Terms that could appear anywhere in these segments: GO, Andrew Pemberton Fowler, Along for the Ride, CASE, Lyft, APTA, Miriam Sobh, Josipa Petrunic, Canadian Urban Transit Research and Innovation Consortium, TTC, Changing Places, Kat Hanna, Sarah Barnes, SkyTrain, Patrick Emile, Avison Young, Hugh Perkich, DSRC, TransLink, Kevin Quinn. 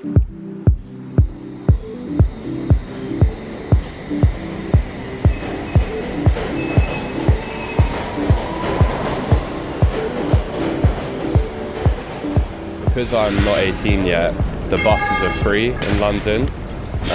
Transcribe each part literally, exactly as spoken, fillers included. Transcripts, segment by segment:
Because I'm not eighteen yet, the buses are free in London, and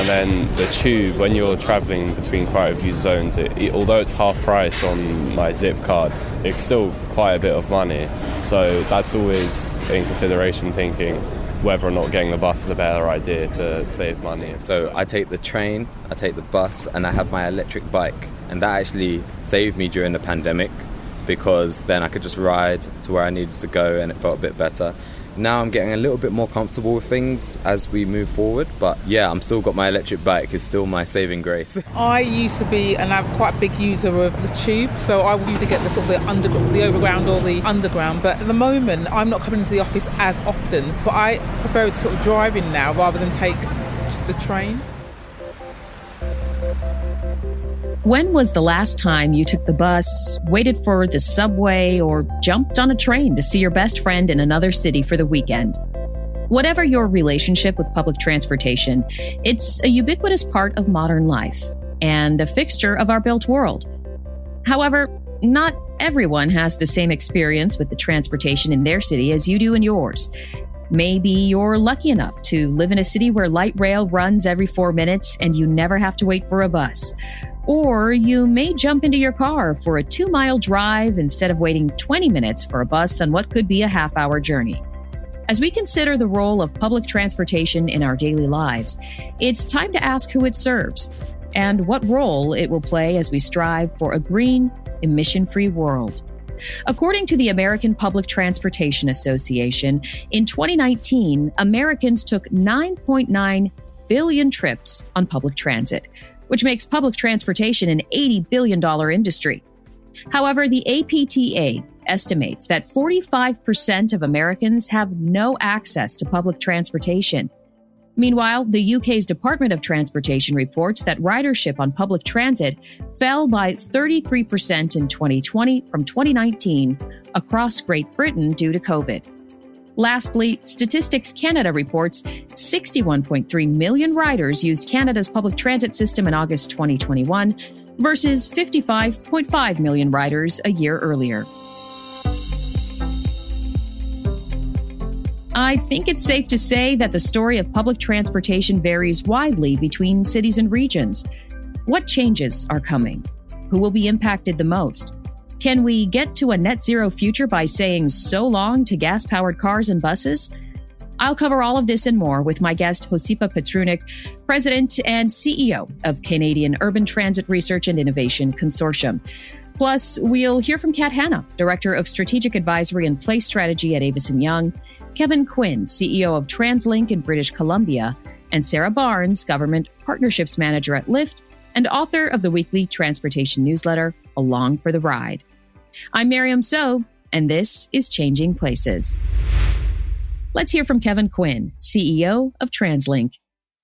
then the tube, when you're travelling between quite a few zones, it, it, although it's half price on my zip card, it's still quite a bit of money. So that's always in consideration, thinking whether or not getting the bus is a better idea to save money. So I take the train, I take the bus, and I have my electric bike, and that actually saved me during the pandemic, because then I could just ride to where I needed to go and it felt a bit better. Now I'm getting a little bit more comfortable with things as we move forward, but yeah, I'm still got my electric bike. It's still my saving grace. I used to be, and I'm quite a big user of the tube, so I used to get the sort of the, under, the overground or the underground, but at the moment I'm not coming into the office as often, but I prefer to sort of drive in now rather than take the train. When was the last time you took the bus, waited for the subway, or jumped on a train to see your best friend in another city for the weekend? Whatever your relationship with public transportation, it's a ubiquitous part of modern life and a fixture of our built world. However, not everyone has the same experience with the transportation in their city as you do in yours. Maybe you're lucky enough to live in a city where light rail runs every four minutes and you never have to wait for a bus. Or you may jump into your car for a two-mile drive instead of waiting twenty minutes for a bus on what could be a half-hour journey. As we consider the role of public transportation in our daily lives, it's time to ask who it serves and what role it will play as we strive for a green, emission-free world. According to the American Public Transportation Association, in twenty nineteen, Americans took nine point nine billion trips on public transit, which makes public transportation an eighty billion dollars industry. However, the A P T A estimates that forty-five percent of Americans have no access to public transportation. Meanwhile, the U K's Department of Transportation reports that ridership on public transit fell by thirty-three percent in twenty twenty from twenty nineteen across Great Britain due to COVID. Lastly, Statistics Canada reports sixty-one point three million riders used Canada's public transit system in August twenty twenty-one versus fifty-five point five million riders a year earlier. I think it's safe to say that the story of public transportation varies widely between cities and regions. What changes are coming? Who will be impacted the most? Can we get to a net zero future by saying so long to gas-powered cars and buses? I'll cover all of this and more with my guest, Josipa Petrunic, President and C E O of Canadian Urban Transit Research and Innovation Consortium. Plus, we'll hear from Kat Hanna, Director of Strategic Advisory and Place Strategy at Avison Young, Kevin Quinn, C E O of TransLink in British Columbia, and Sarah Barnes, Government Partnerships Manager at Lyft and author of the weekly transportation newsletter, Along for the Ride. I'm Miriam Sobh, and this is Changing Places. Let's hear from Kevin Quinn, C E O of TransLink.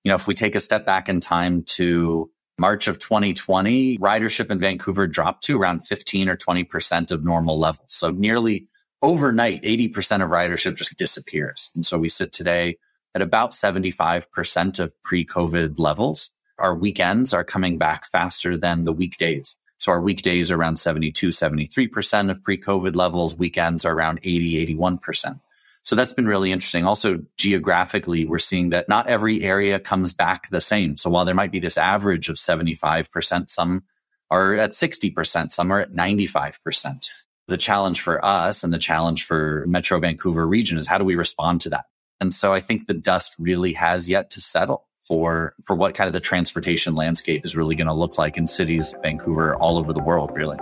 You know, if we take a step back in time to March of twenty twenty, ridership in Vancouver dropped to around fifteen or twenty percent of normal levels. So nearly overnight, eighty percent of ridership just disappears. And so we sit today at about seventy-five percent of pre-COVID levels. Our weekends are coming back faster than the weekdays. So our weekdays are around seventy-two, seventy-three percent of pre-COVID levels. Weekends are around eighty, eighty-one percent. So that's been really interesting. Also, geographically, we're seeing that not every area comes back the same. So while there might be this average of seventy-five percent, some are at sixty percent, some are at ninety-five percent. The challenge for us and the challenge for Metro Vancouver region is how do we respond to that? And so I think the dust really has yet to settle for for what kind of the transportation landscape is really going to look like in cities, Vancouver, all over the world, really.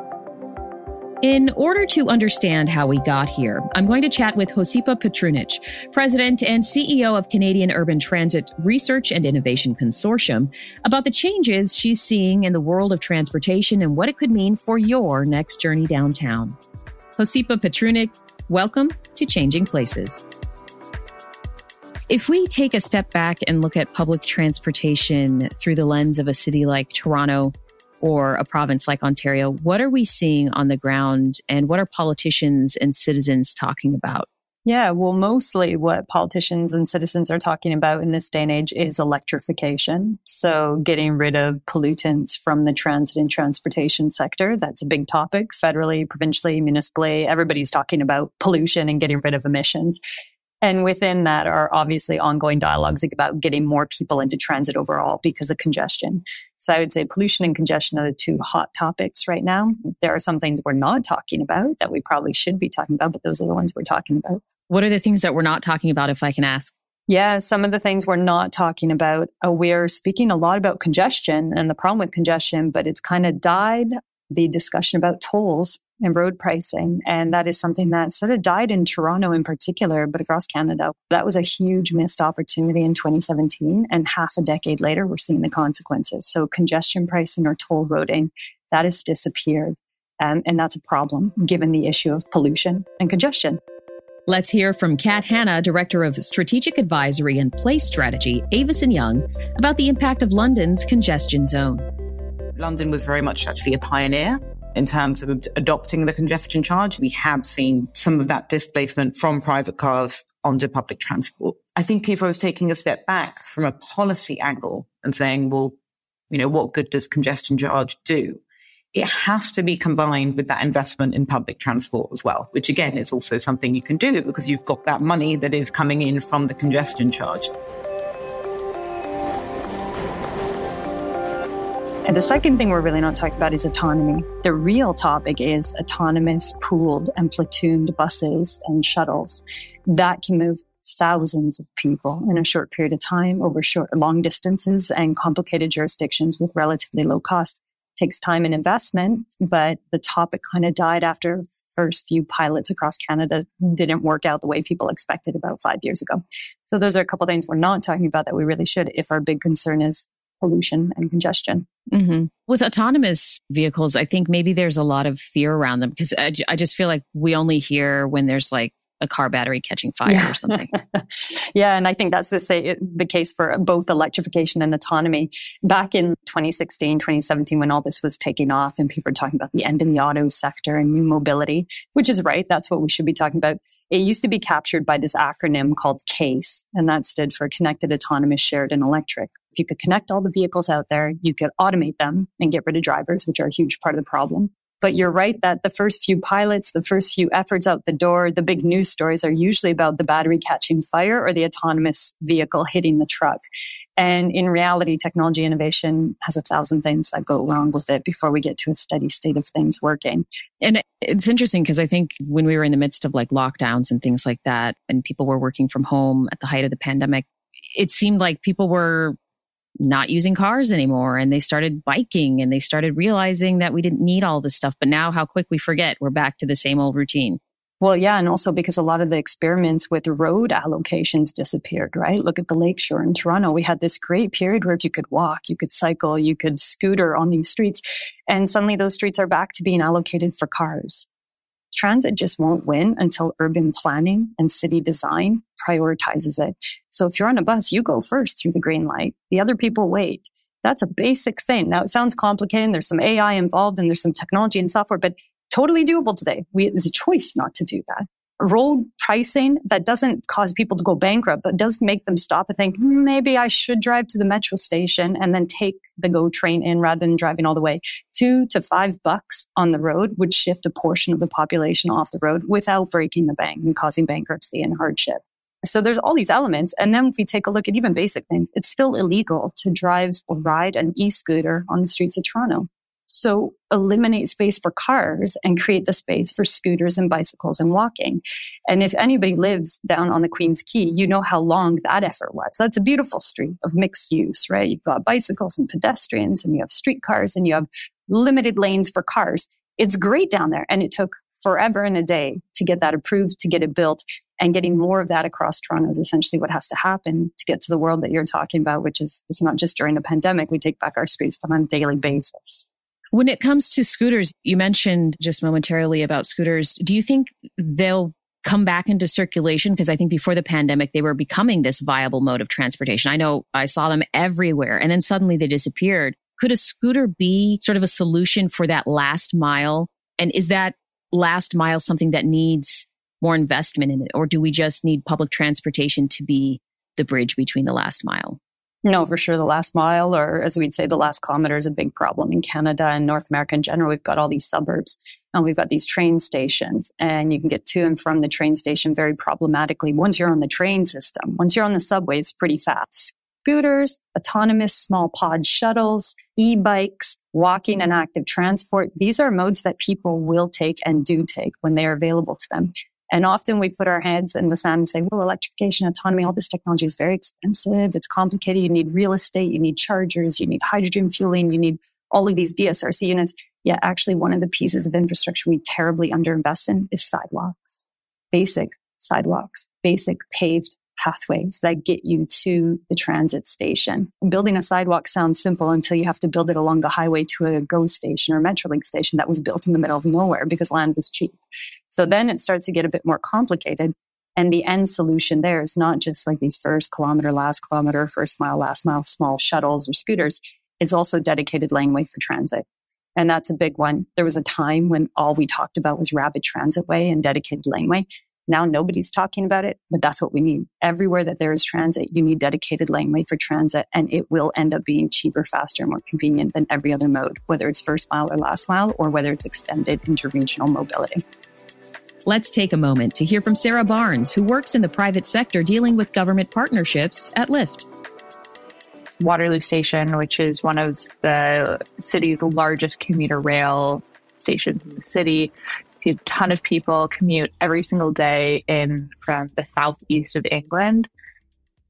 In order to understand how we got here, I'm going to chat with Josipa Petrunic, President and C E O of Canadian Urban Transit Research and Innovation Consortium, about the changes she's seeing in the world of transportation and what it could mean for your next journey downtown. Josipa Petrunic, welcome to Changing Places. If we take a step back and look at public transportation through the lens of a city like Toronto or a province like Ontario, what are we seeing on the ground and what are politicians and citizens talking about? Yeah, well, mostly what politicians and citizens are talking about in this day and age is electrification. So getting rid of pollutants from the transit and transportation sector. That's a big topic federally, provincially, municipally. Everybody's talking about pollution and getting rid of emissions. And within that are obviously ongoing dialogues about getting more people into transit overall because of congestion. So I would say pollution and congestion are the two hot topics right now. There are some things we're not talking about that we probably should be talking about, but those are the ones we're talking about. What are the things that we're not talking about, if I can ask? Yeah, some of the things we're not talking about, uh, we're speaking a lot about congestion and the problem with congestion, but it's kind of died the discussion about tolls and road pricing. And that is something that sort of died in Toronto in particular, but across Canada. That was a huge missed opportunity in twenty seventeen. And half a decade later, we're seeing the consequences. So congestion pricing or toll roading, that has disappeared. Um, and that's a problem given the issue of pollution and congestion. Let's hear from Kat Hanna, Director of Strategic Advisory and Place Strategy, Avison Young, about the impact of London's congestion zone. London was very much actually a pioneer in terms of adopting the congestion charge. We have seen some of that displacement from private cars onto public transport. I think if I was taking a step back from a policy angle and saying, well, you know, what good does congestion charge do? It has to be combined with that investment in public transport as well, which again is also something you can do because you've got that money that is coming in from the congestion charge. And the second thing we're really not talking about is autonomy. The real topic is autonomous, pooled and platooned buses and shuttles that can move thousands of people in a short period of time over short, long distances and complicated jurisdictions with relatively low cost. It takes time and investment, but the topic kind of died after first few pilots across Canada didn't work out the way people expected about five years ago. So those are a couple of things we're not talking about that we really should if our big concern is pollution and congestion. Mm-hmm. With autonomous vehicles, I think maybe there's a lot of fear around them because I, I just feel like we only hear when there's like a car battery catching fire yeah. or something. yeah. And I think that's the, say, the case for both electrification and autonomy. Back in twenty sixteen, twenty seventeen, when all this was taking off and people were talking about the end of the auto sector and new mobility, which is right. That's what we should be talking about. It used to be captured by this acronym called CASE, and that stood for Connected, Autonomous, Shared, and Electric. If you could connect all the vehicles out there, you could automate them and get rid of drivers, which are a huge part of the problem. But you're right that the first few pilots, the first few efforts out the door, the big news stories are usually about the battery catching fire or the autonomous vehicle hitting the truck. And in reality, technology innovation has a thousand things that go wrong with it before we get to a steady state of things working. And it's interesting because I think when we were in the midst of like lockdowns and things like that, and people were working from home at the height of the pandemic, it seemed like people were not using cars anymore. And they started biking and they started realizing that we didn't need all this stuff. But now how quick we forget, we're back to the same old routine. Well, yeah. And also because a lot of the experiments with road allocations disappeared, right? Look at the lakeshore in Toronto. We had this great period where you could walk, you could cycle, you could scooter on these streets. And suddenly those streets are back to being allocated for cars. Transit just won't win until urban planning and city design prioritizes it. So if you're on a bus, you go first through the green light. The other people wait. That's a basic thing. Now, it sounds complicated. There's some A I involved and there's some technology and software, but totally doable today. We, there's a choice not to do that. Road pricing that doesn't cause people to go bankrupt, but does make them stop and think, maybe I should drive to the metro station and then take the GO train in rather than driving all the way. Two to five bucks on the road would shift a portion of the population off the road without breaking the bank and causing bankruptcy and hardship. So there's all these elements. And then if we take a look at even basic things, it's still illegal to drive or ride an e-scooter on the streets of Toronto. So eliminate space for cars and create the space for scooters and bicycles and walking. And if anybody lives down on the Queen's Quay, you know how long that effort was. So that's a beautiful street of mixed use, right? You've got bicycles and pedestrians and you have streetcars and you have limited lanes for cars. It's great down there. And it took forever and a day to get that approved, to get it built. And getting more of that across Toronto is essentially what has to happen to get to the world that you're talking about, which is it's not just during a pandemic. We take back our streets, but on a daily basis. When it comes to scooters, you mentioned just momentarily about scooters. Do you think they'll come back into circulation? Because I think before the pandemic, they were becoming this viable mode of transportation. I know I saw them everywhere and then suddenly they disappeared. Could a scooter be sort of a solution for that last mile? And is that last mile something that needs more investment in it? Or do we just need public transportation to be the bridge between the last mile? No, for sure. The last mile, or as we'd say, the last kilometer is a big problem in Canada and North America in general. We've got all these suburbs and we've got these train stations, and you can get to and from the train station very problematically once you're on the train system. Once you're on the subway, it's pretty fast. Scooters, autonomous small pod shuttles, e-bikes, walking and active transport. These are modes that people will take and do take when they are available to them. And often we put our heads in the sand and say, well, electrification, autonomy, all this technology is very expensive. It's complicated. You need real estate. You need chargers. You need hydrogen fueling. You need all of these D S R C units. Yet actually one of the pieces of infrastructure we terribly underinvest in is sidewalks. Basic sidewalks, basic paved pathways that get you to the transit station. Building a sidewalk sounds simple until you have to build it along the highway to a GO station or Metrolink station that was built in the middle of nowhere because land was cheap. So then it starts to get a bit more complicated. And the end solution there is not just like these first kilometer, last kilometer, first mile, last mile, small shuttles or scooters. It's also dedicated laneway for transit. And that's a big one. There was a time when all we talked about was rapid transitway and dedicated laneway. Now nobody's talking about it, but that's what we need. Everywhere that there is transit, you need dedicated laneway for transit, and it will end up being cheaper, faster, more convenient than every other mode, whether it's first mile or last mile, or whether it's extended interregional mobility. Let's take a moment to hear from Sarah Barnes, who works in the private sector dealing with government partnerships at Lyft. Waterloo Station, which is one of the city's largest commuter rail stations in the city, see a ton of people commute every single day in from the southeast of England,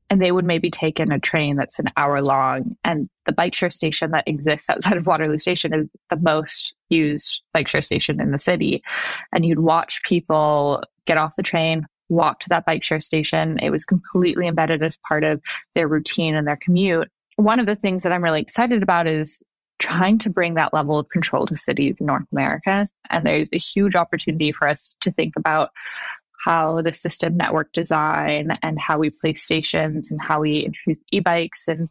and they would maybe take in a train that's an hour long. And the bike share station that exists outside of Waterloo Station is the most used bike share station in the city. And you'd watch people get off the train, walk to that bike share station. It was completely embedded as part of their routine and their commute. One of the things that I'm really excited about is trying to bring that level of control to cities in North America. And there's a huge opportunity for us to think about how the system network design and how we place stations and how we introduce e-bikes and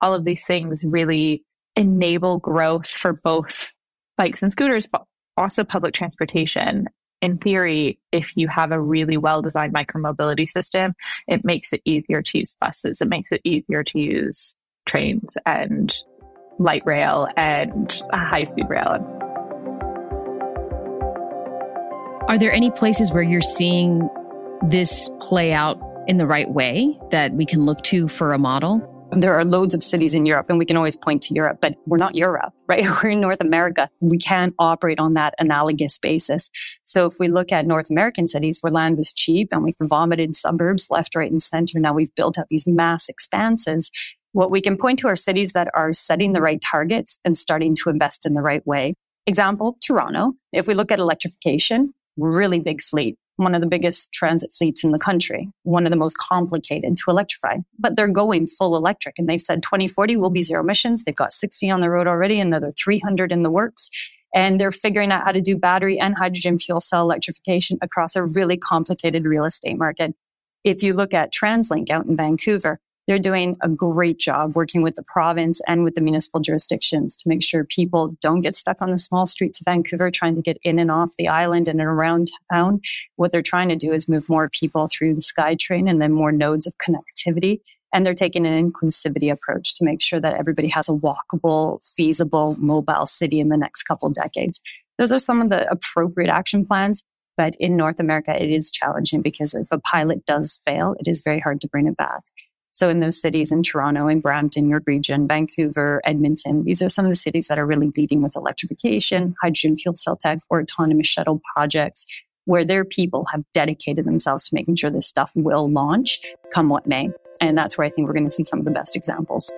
all of these things really enable growth for both bikes and scooters, but also public transportation. In theory, if you have a really well-designed micromobility system, it makes it easier to use buses. It makes it easier to use trains and light rail and high-speed rail. Are there any places where you're seeing this play out in the right way that we can look to for a model? There are loads of cities in Europe, and we can always point to Europe, but we're not Europe, right? We're in North America. We can't operate on that analogous basis. So if we look at North American cities where land was cheap and we've vomited suburbs left, right, and center, now we've built up these mass expanses. What we can point to are cities that are setting the right targets and starting to invest in the right way. Example, Toronto. If we look at electrification, really big fleet, one of the biggest transit fleets in the country, one of the most complicated to electrify. But they're going full electric, and they've said twenty forty will be zero emissions. They've got sixty on the road already, another three hundred in the works. And they're figuring out how to do battery and hydrogen fuel cell electrification across a really complicated real estate market. If you look at TransLink out in Vancouver, they're doing a great job working with the province and with the municipal jurisdictions to make sure people don't get stuck on the small streets of Vancouver trying to get in and off the island and around town. What they're trying to do is move more people through the SkyTrain and then more nodes of connectivity. And they're taking an inclusivity approach to make sure that everybody has a walkable, feasible, mobile city in the next couple of decades. Those are some of the appropriate action plans. But in North America, it is challenging because if a pilot does fail, it is very hard to bring it back. So in those cities, in Toronto, in Brampton, your region, Vancouver, Edmonton, these are some of the cities that are really leading with electrification, hydrogen fuel cell tech, or autonomous shuttle projects, where their people have dedicated themselves to making sure this stuff will launch, come what may. And that's where I think we're going to see some of the best examples.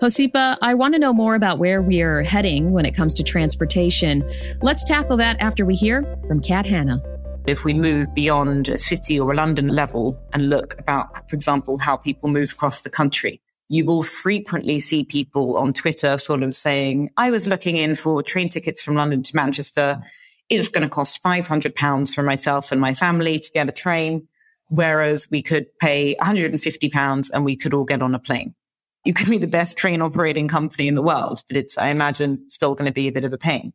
Josipa, I want to know more about where we are heading when it comes to transportation. Let's tackle that after we hear from Kat Hanna. If we move beyond a city or a London level and look about, for example, how people move across the country, you will frequently see people on Twitter sort of saying, I was looking in for train tickets from London to Manchester. It's going to cost five hundred pounds for myself and my family to get a train, whereas we could pay one hundred fifty pounds and we could all get on a plane. You could be the best train operating company in the world, but it's, I imagine, still going to be a bit of a pain.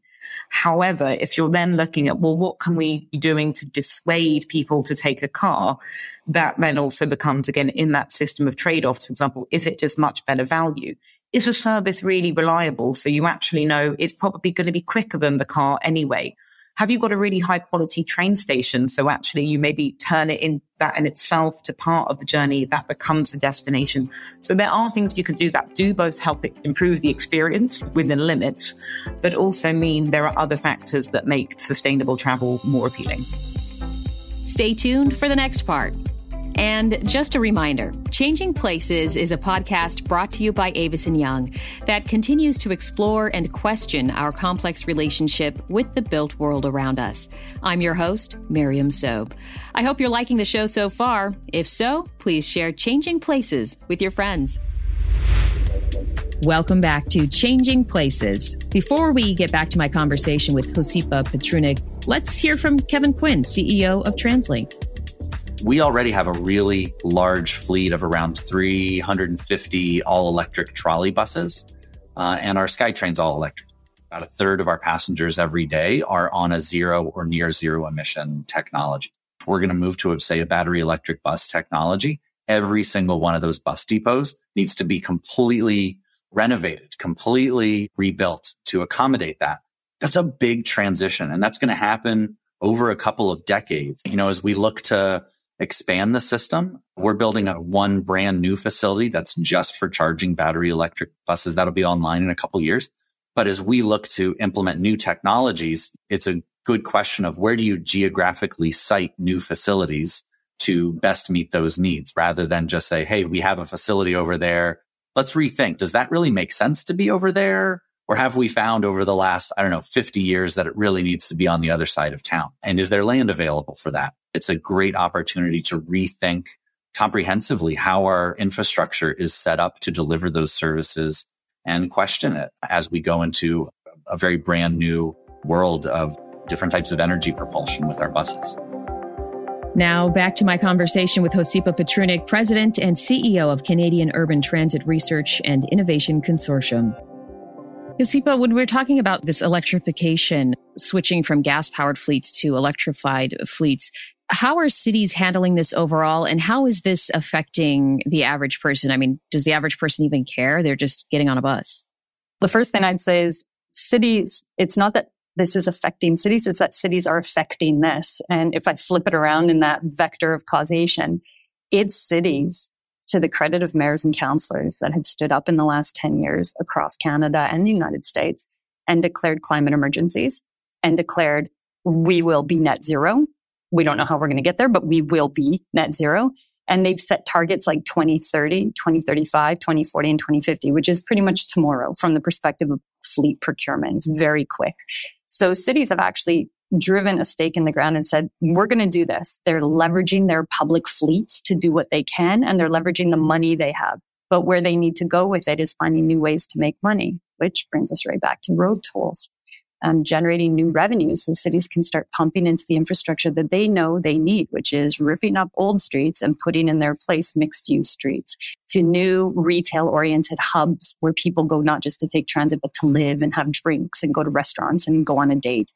However, if you're then looking at, well, what can we be doing to dissuade people to take a car? That then also becomes, again, in that system of trade-offs, for example, is it just much better value? Is the service really reliable? So you actually know it's probably going to be quicker than the car anyway. Have you got a really high quality train station? So actually you maybe turn it in that in itself to part of the journey that becomes the destination. So there are things you can do that do both help it improve the experience within limits, but also mean there are other factors that make sustainable travel more appealing. Stay tuned for the next part. And just a reminder, Changing Places is a podcast brought to you by Avison Young that continues to explore and question our complex relationship with the built world around us. I'm your host, Miriam Sobh. I hope you're liking the show so far. If so, please share Changing Places with your friends. Welcome back to Changing Places. Before we get back to my conversation with Josipa Petrunic, let's hear from Kevin Quinn, C E O of TransLink. We already have a really large fleet of around three hundred fifty all-electric trolley buses, uh, and our SkyTrain's all-electric. About a third of our passengers every day are on a zero or near-zero emission technology. We're going to move to, say, a battery electric bus technology. Every single one of those bus depots needs to be completely renovated, completely rebuilt to accommodate that. That's a big transition, and that's going to happen over a couple of decades. You know, as we look to expand the system, we're building a one brand new facility that's just for charging battery electric buses. That'll be online in a couple of years. But as we look to implement new technologies, it's a good question of where do you geographically site new facilities to best meet those needs rather than just say, hey, we have a facility over there. Let's rethink. Does that really make sense to be over there? Or have we found over the last, I don't know, fifty years that it really needs to be on the other side of town? And is there land available for that? It's a great opportunity to rethink comprehensively how our infrastructure is set up to deliver those services and question it as we go into a very brand new world of different types of energy propulsion with our buses. Now back to my conversation with Josipa Petrunic, President and C E O of Canadian Urban Transit Research and Innovation Consortium. Josipa, when we're talking about this electrification, switching from gas-powered fleets to electrified fleets, how are cities handling this overall, and how is this affecting the average person? I mean, does the average person even care? They're just getting on a bus. The first thing I'd say is cities, it's not that this is affecting cities, it's that cities are affecting this. And if I flip it around in that vector of causation, it's cities, to the credit of mayors and councillors, that have stood up in the last ten years across Canada and the United States and declared climate emergencies and declared, we will be net zero. We don't know how we're going to get there, but we will be net zero. And they've set targets like twenty thirty, twenty thirty-five, twenty forty, and twenty fifty, which is pretty much tomorrow from the perspective of fleet procurement. It's very quick. So cities have actually driven a stake in the ground and said, we're going to do this. They're leveraging their public fleets to do what they can, and they're leveraging the money they have. But where they need to go with it is finding new ways to make money, which brings us right back to road tolls, um, generating new revenues so cities can start pumping into the infrastructure that they know they need, which is ripping up old streets and putting in their place mixed-use streets to new retail-oriented hubs where people go not just to take transit, but to live and have drinks and go to restaurants and go on a date.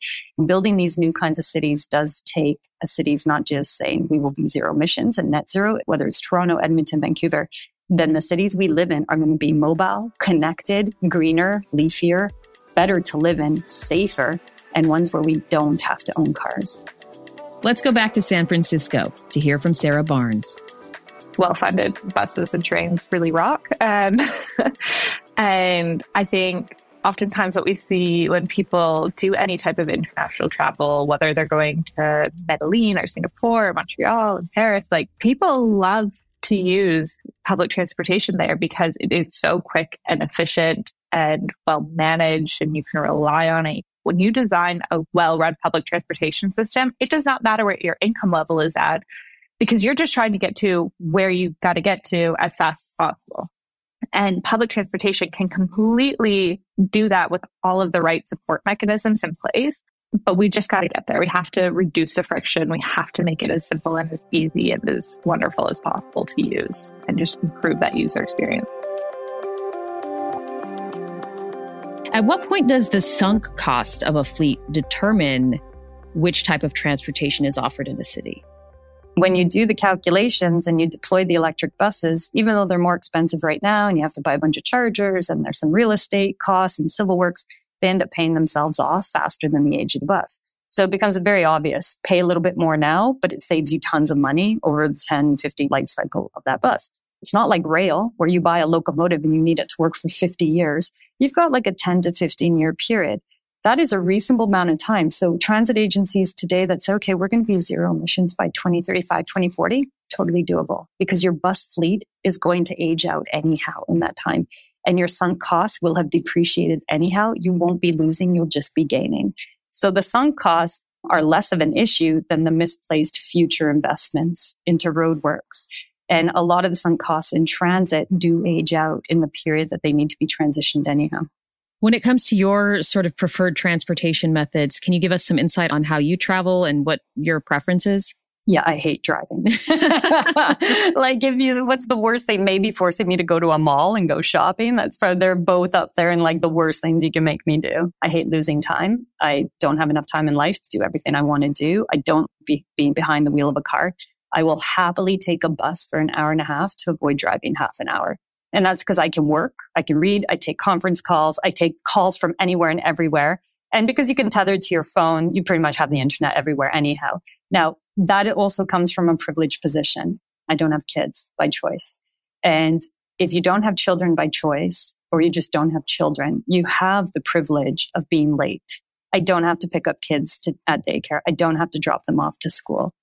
Building these new kinds of cities does take a city's not just saying we will be zero emissions and net zero, whether it's Toronto, Edmonton, Vancouver, then the cities we live in are going to be mobile, connected, greener, leafier, better to live in, safer, and ones where we don't have to own cars. Let's go back to San Francisco to hear from Sarah Barnes. Well-funded buses and trains really rock. Um, and I think oftentimes what we see when people do any type of international travel, whether they're going to Medellin or Singapore or Montreal and Paris, like people love to use public transportation there because it is so quick and efficient and well-managed and you can rely on it. When you design a well-run public transportation system, it does not matter what your income level is at, because you're just trying to get to where you got to get to as fast as possible. And public transportation can completely do that with all of the right support mechanisms in place. But we just got to get there. We have to reduce the friction. We have to make it as simple and as easy and as wonderful as possible to use and just improve that user experience. At what point does the sunk cost of a fleet determine which type of transportation is offered in a city? When you do the calculations and you deploy the electric buses, even though they're more expensive right now and you have to buy a bunch of chargers and there's some real estate costs and civil works, they end up paying themselves off faster than the age of the bus. So it becomes very obvious. Pay a little bit more now, but it saves you tons of money over the ten, fifteen life cycle of that bus. It's not like rail where you buy a locomotive and you need it to work for fifty years. You've got like a ten to fifteen year period. That is a reasonable amount of time. So transit agencies today that say, okay, we're going to be zero emissions by twenty thirty-five, twenty forty, totally doable because your bus fleet is going to age out anyhow in that time. And your sunk costs will have depreciated anyhow. You won't be losing, you'll just be gaining. So the sunk costs are less of an issue than the misplaced future investments into roadworks. And a lot of the sunk costs in transit do age out in the period that they need to be transitioned anyhow. When it comes to your sort of preferred transportation methods, can you give us some insight on how you travel and what your preference is? Yeah, I hate driving. Like if you, what's the worst thing? Maybe forcing me to go to a mall and go shopping. That's probably, they're both up there in like the worst things you can make me do. I hate losing time. I don't have enough time in life to do everything I want to do. I don't be being behind the wheel of a car. I will happily take a bus for an hour and a half to avoid driving half an hour. And that's because I can work, I can read, I take conference calls, I take calls from anywhere and everywhere. And because you can tether to your phone, you pretty much have the internet everywhere anyhow. Now, that also comes from a privileged position. I don't have kids by choice. And if you don't have children by choice, or you just don't have children, you have the privilege of being late. I don't have to pick up kids to, at daycare. I don't have to drop them off to school.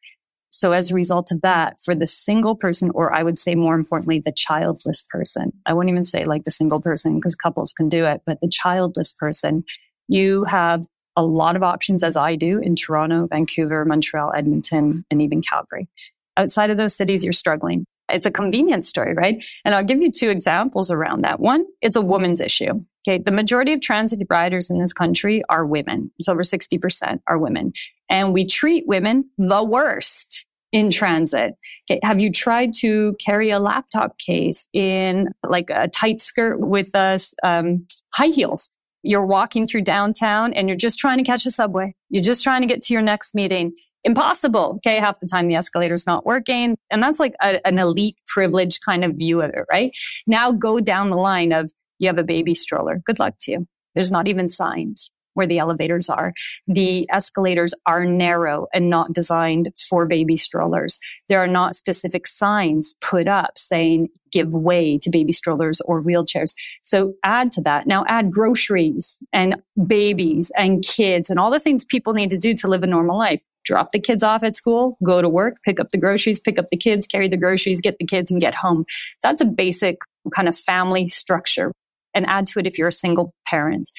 So as a result of that, for the single person, or I would say more importantly, the childless person, I wouldn't even say like the single person because couples can do it, but the childless person, you have a lot of options as I do in Toronto, Vancouver, Montreal, Edmonton, and even Calgary. Outside of those cities, you're struggling. It's a convenience story, right? And I'll give you two examples around that. One, it's a woman's issue. Okay, the majority of transit riders in this country are women. It's over sixty percent are women. And we treat women the worst in transit. Okay, have you tried to carry a laptop case in like a tight skirt with a, um, high heels? You're walking through downtown and you're just trying to catch a subway. You're just trying to get to your next meeting. Impossible. Okay. Half the time the escalator's not working. And that's like a, an elite privileged kind of view of it, right? Now go down the line of you have a baby stroller. Good luck to you. There's not even signs where the elevators are. The escalators are narrow and not designed for baby strollers. There are not specific signs put up saying give way to baby strollers or wheelchairs. So add to that. Now add groceries and babies and kids and all the things people need to do to live a normal life. Drop the kids off at school, go to work, pick up the groceries, pick up the kids, carry the groceries, get the kids and get home. That's a basic kind of family structure. And add to it if you're a single parent.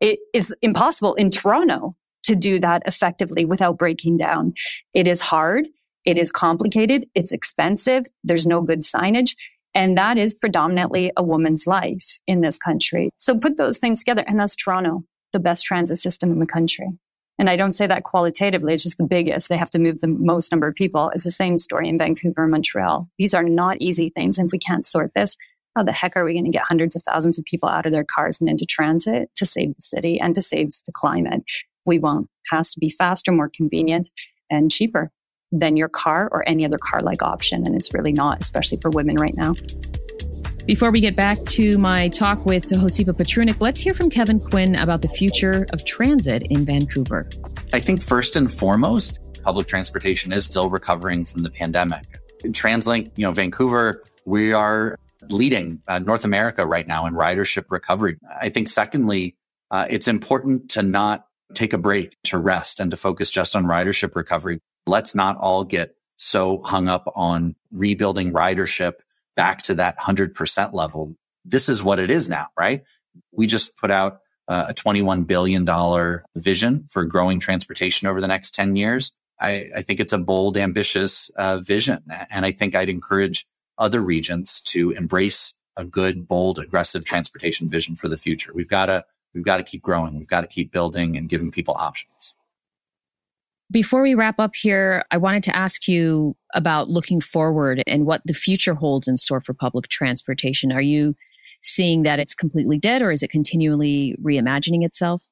It is impossible in Toronto to do that effectively without breaking down. It is hard. It is complicated. It's expensive. There's no good signage. And that is predominantly a woman's life in this country. So put those things together. And that's Toronto, the best transit system in the country. And I don't say that qualitatively. It's just the biggest. They have to move the most number of people. It's the same story in Vancouver and Montreal. These are not easy things. And if we can't sort this, how the heck are we going to get hundreds of thousands of people out of their cars and into transit to save the city and to save the climate? We won't. It has to be faster, more convenient, and cheaper than your car or any other car-like option. And it's really not, especially for women right now. Before we get back to my talk with Josipa Petrunic, let's hear from Kevin Quinn about the future of transit in Vancouver. I think first and foremost, public transportation is still recovering from the pandemic. TransLink, you know, Vancouver, we are leading uh, North America right now in ridership recovery. I think secondly, uh, it's important to not take a break, to rest and to focus just on ridership recovery. Let's not all get so hung up on rebuilding ridership back to that one hundred percent level. This is what it is now, right? We just put out uh, a twenty-one billion dollars vision for growing transportation over the next ten years. I, I think it's a bold, ambitious uh, vision. And I think I'd encourage other regions to embrace a good, bold, aggressive transportation vision for the future. We've got to, we've got to keep growing. We've got to keep building and giving people options. Before we wrap up here, I wanted to ask you about looking forward and what the future holds in store for public transportation. Are you seeing that it's completely dead, or is it continually reimagining itself?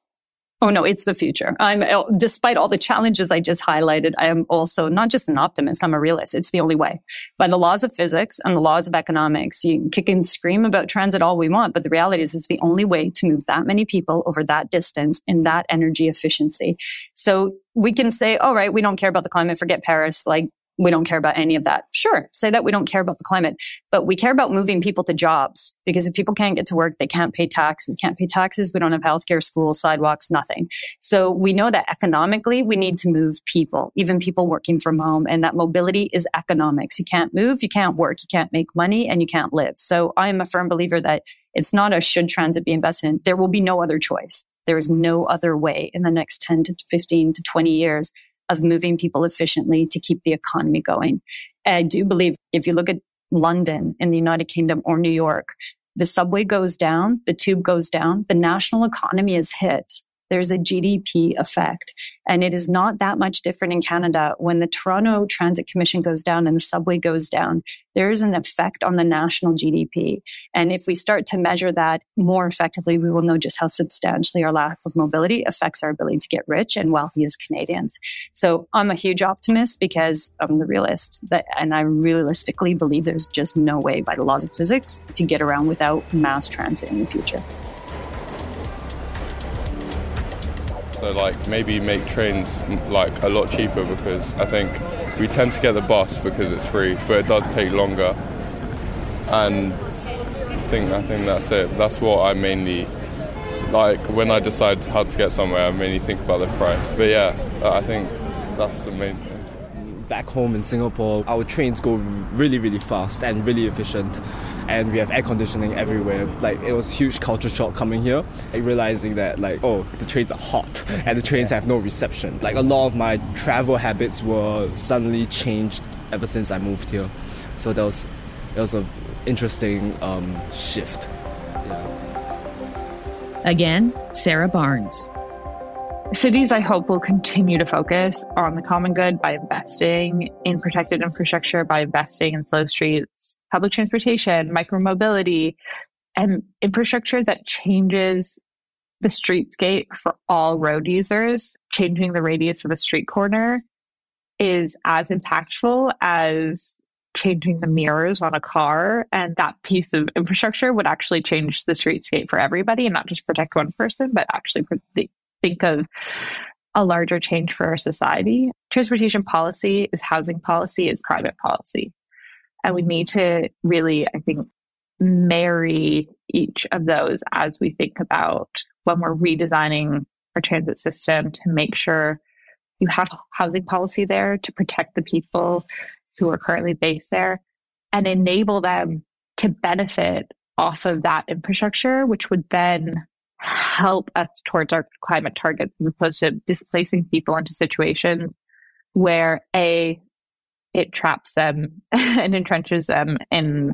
Oh, no, it's the future. I'm, despite all the challenges I just highlighted, I am also not just an optimist, I'm a realist. It's the only way. By the laws of physics and the laws of economics, you can kick and scream about transit all we want, but the reality is it's the only way to move that many people over that distance in that energy efficiency. So we can say, all right, we don't care about the climate, forget Paris, like, we don't care about any of that. Sure, say that we don't care about the climate, but we care about moving people to jobs, because if people can't get to work, they can't pay taxes, can't pay taxes. We don't have healthcare, schools, sidewalks, nothing. So we know that economically, we need to move people, even people working from home. And that mobility is economics. You can't move, you can't work, you can't make money, and you can't live. So I am a firm believer that it's not a should transit be invested in. There will be no other choice. There is no other way in the next ten to fifteen to twenty years of moving people efficiently to keep the economy going. And I do believe if you look at London in the United Kingdom or New York, the subway goes down, the tube goes down, the national economy is hit. There's a G D P effect. And it is not that much different in Canada. When the Toronto Transit Commission goes down and the subway goes down, there is an effect on the national G D P. And if we start to measure that more effectively, we will know just how substantially our lack of mobility affects our ability to get rich and wealthy as Canadians. So I'm a huge optimist because I'm the realist. That, and I realistically believe there's just no way by the laws of physics to get around without mass transit in the future. So like maybe make trains like a lot cheaper, because I think we tend to get the bus because it's free, but it does take longer. And I think I think that's it. That's what I mainly, like when I decide how to get somewhere, I mainly think about the price. But yeah, I think that's the main thing. Back home in Singapore, our trains go really, really fast and really efficient. And we have air conditioning everywhere. Like, it was a huge culture shock coming here, like, realizing that, like, oh, the trains are hot and the trains have no reception. Like, a lot of my travel habits were suddenly changed ever since I moved here. So that was, that was an interesting um, shift. Yeah. Again, Sarah Barnes. Cities, I hope, will continue to focus on the common good by investing in protected infrastructure, by investing in flow streets, public transportation, micromobility, and infrastructure that changes the streetscape for all road users. Changing the radius of a street corner is as impactful as changing the mirrors on a car. And that piece of infrastructure would actually change the streetscape for everybody and not just protect one person, but actually think of a larger change for our society. Transportation policy is housing policy, is climate policy. And we need to really, I think, marry each of those as we think about when we're redesigning our transit system to make sure you have housing policy there to protect the people who are currently based there and enable them to benefit off of that infrastructure, which would then help us towards our climate targets, as opposed to displacing people into situations where a it traps them and entrenches them in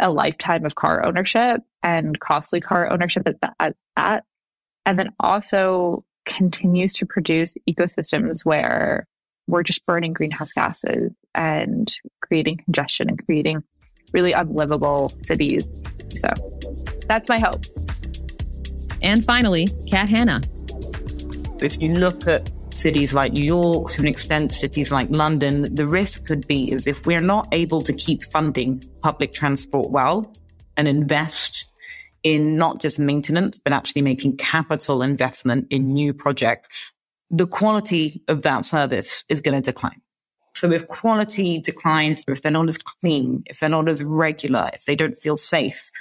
a lifetime of car ownership and costly car ownership at that. And then also continues to produce ecosystems where we're just burning greenhouse gases and creating congestion and creating really unlivable cities. So that's my hope. And finally, Kat Hanna. If you look at cities like New York, to an extent, cities like London, the risk could be is if we're not able to keep funding public transport well and invest in not just maintenance, but actually making capital investment in new projects, the quality of that service is going to decline. So if quality declines, if they're not as clean, if they're not as regular, if they don't feel safe,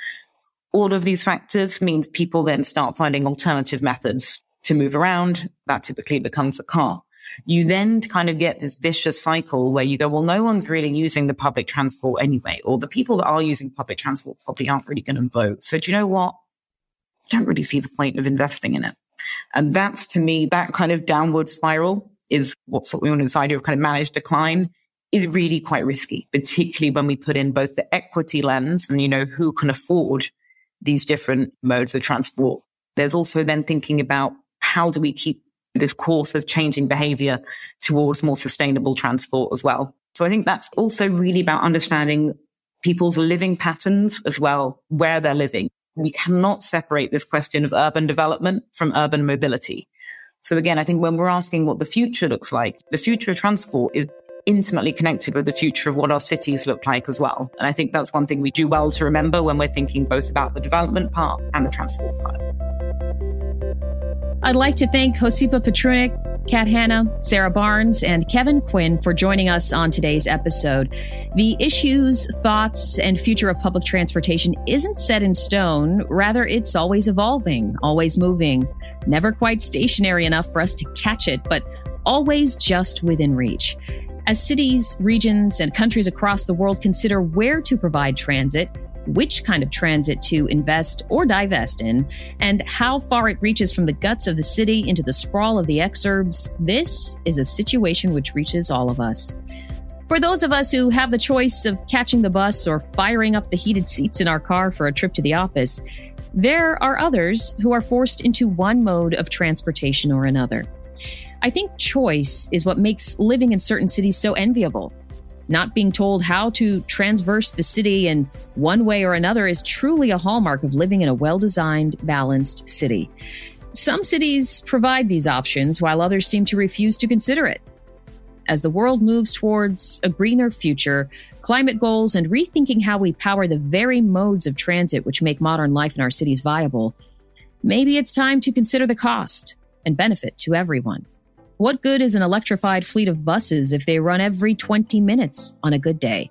all of these factors means people then start finding alternative methods to move around. That typically becomes a car. You then kind of get this vicious cycle where you go, well, no one's really using the public transport anyway, or the people that are using public transport probably aren't really going to vote. So do you know what? I don't really see the point of investing in it. And that's, to me, that kind of downward spiral is what's what we want to decide of kind of managed decline is really quite risky, particularly when we put in both the equity lens and, you know, who can afford these different modes of transport. There's also then thinking about how do we keep this course of changing behavior towards more sustainable transport as well? So I think that's also really about understanding people's living patterns as well, where they're living. We cannot separate this question of urban development from urban mobility. So again, I think when we're asking what the future looks like, the future of transport is intimately connected with the future of what our cities look like as well. And I think that's one thing we do well to remember when we're thinking both about the development part and the transport part. I'd like to thank Josipa Petrunic, Kat Hanna, Sarah Barnes, and Kevin Quinn for joining us on today's episode. The issues, thoughts, and future of public transportation isn't set in stone. Rather, it's always evolving, always moving, never quite stationary enough for us to catch it, but always just within reach. As cities, regions, and countries across the world consider where to provide transit, which kind of transit to invest or divest in, and how far it reaches from the guts of the city into the sprawl of the exurbs, this is a situation which reaches all of us. For those of us who have the choice of catching the bus or firing up the heated seats in our car for a trip to the office, there are others who are forced into one mode of transportation or another. I think choice is what makes living in certain cities so enviable. Not being told how to traverse the city in one way or another is truly a hallmark of living in a well-designed, balanced city. Some cities provide these options while others seem to refuse to consider it. As the world moves towards a greener future, climate goals and rethinking how we power the very modes of transit which make modern life in our cities viable, maybe it's time to consider the cost and benefit to everyone. What good is an electrified fleet of buses if they run every twenty minutes on a good day?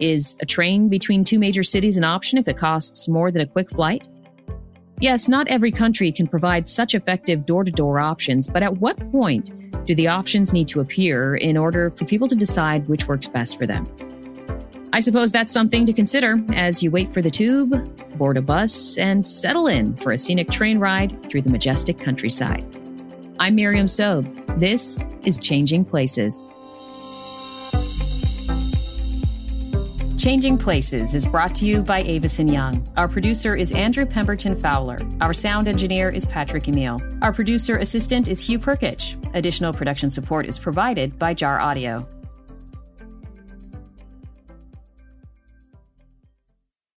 Is a train between two major cities an option if it costs more than a quick flight? Yes, not every country can provide such effective door-to-door options, but at what point do the options need to appear in order for people to decide which works best for them? I suppose that's something to consider as you wait for the tube, board a bus, and settle in for a scenic train ride through the majestic countryside. I'm Miriam Sobh. This is Changing Places. Changing Places is brought to you by Avison Young. Our producer is Andrew Pemberton Fowler. Our sound engineer is Patrick Emile. Our producer assistant is Hugh Perkich. Additional production support is provided by Jar Audio.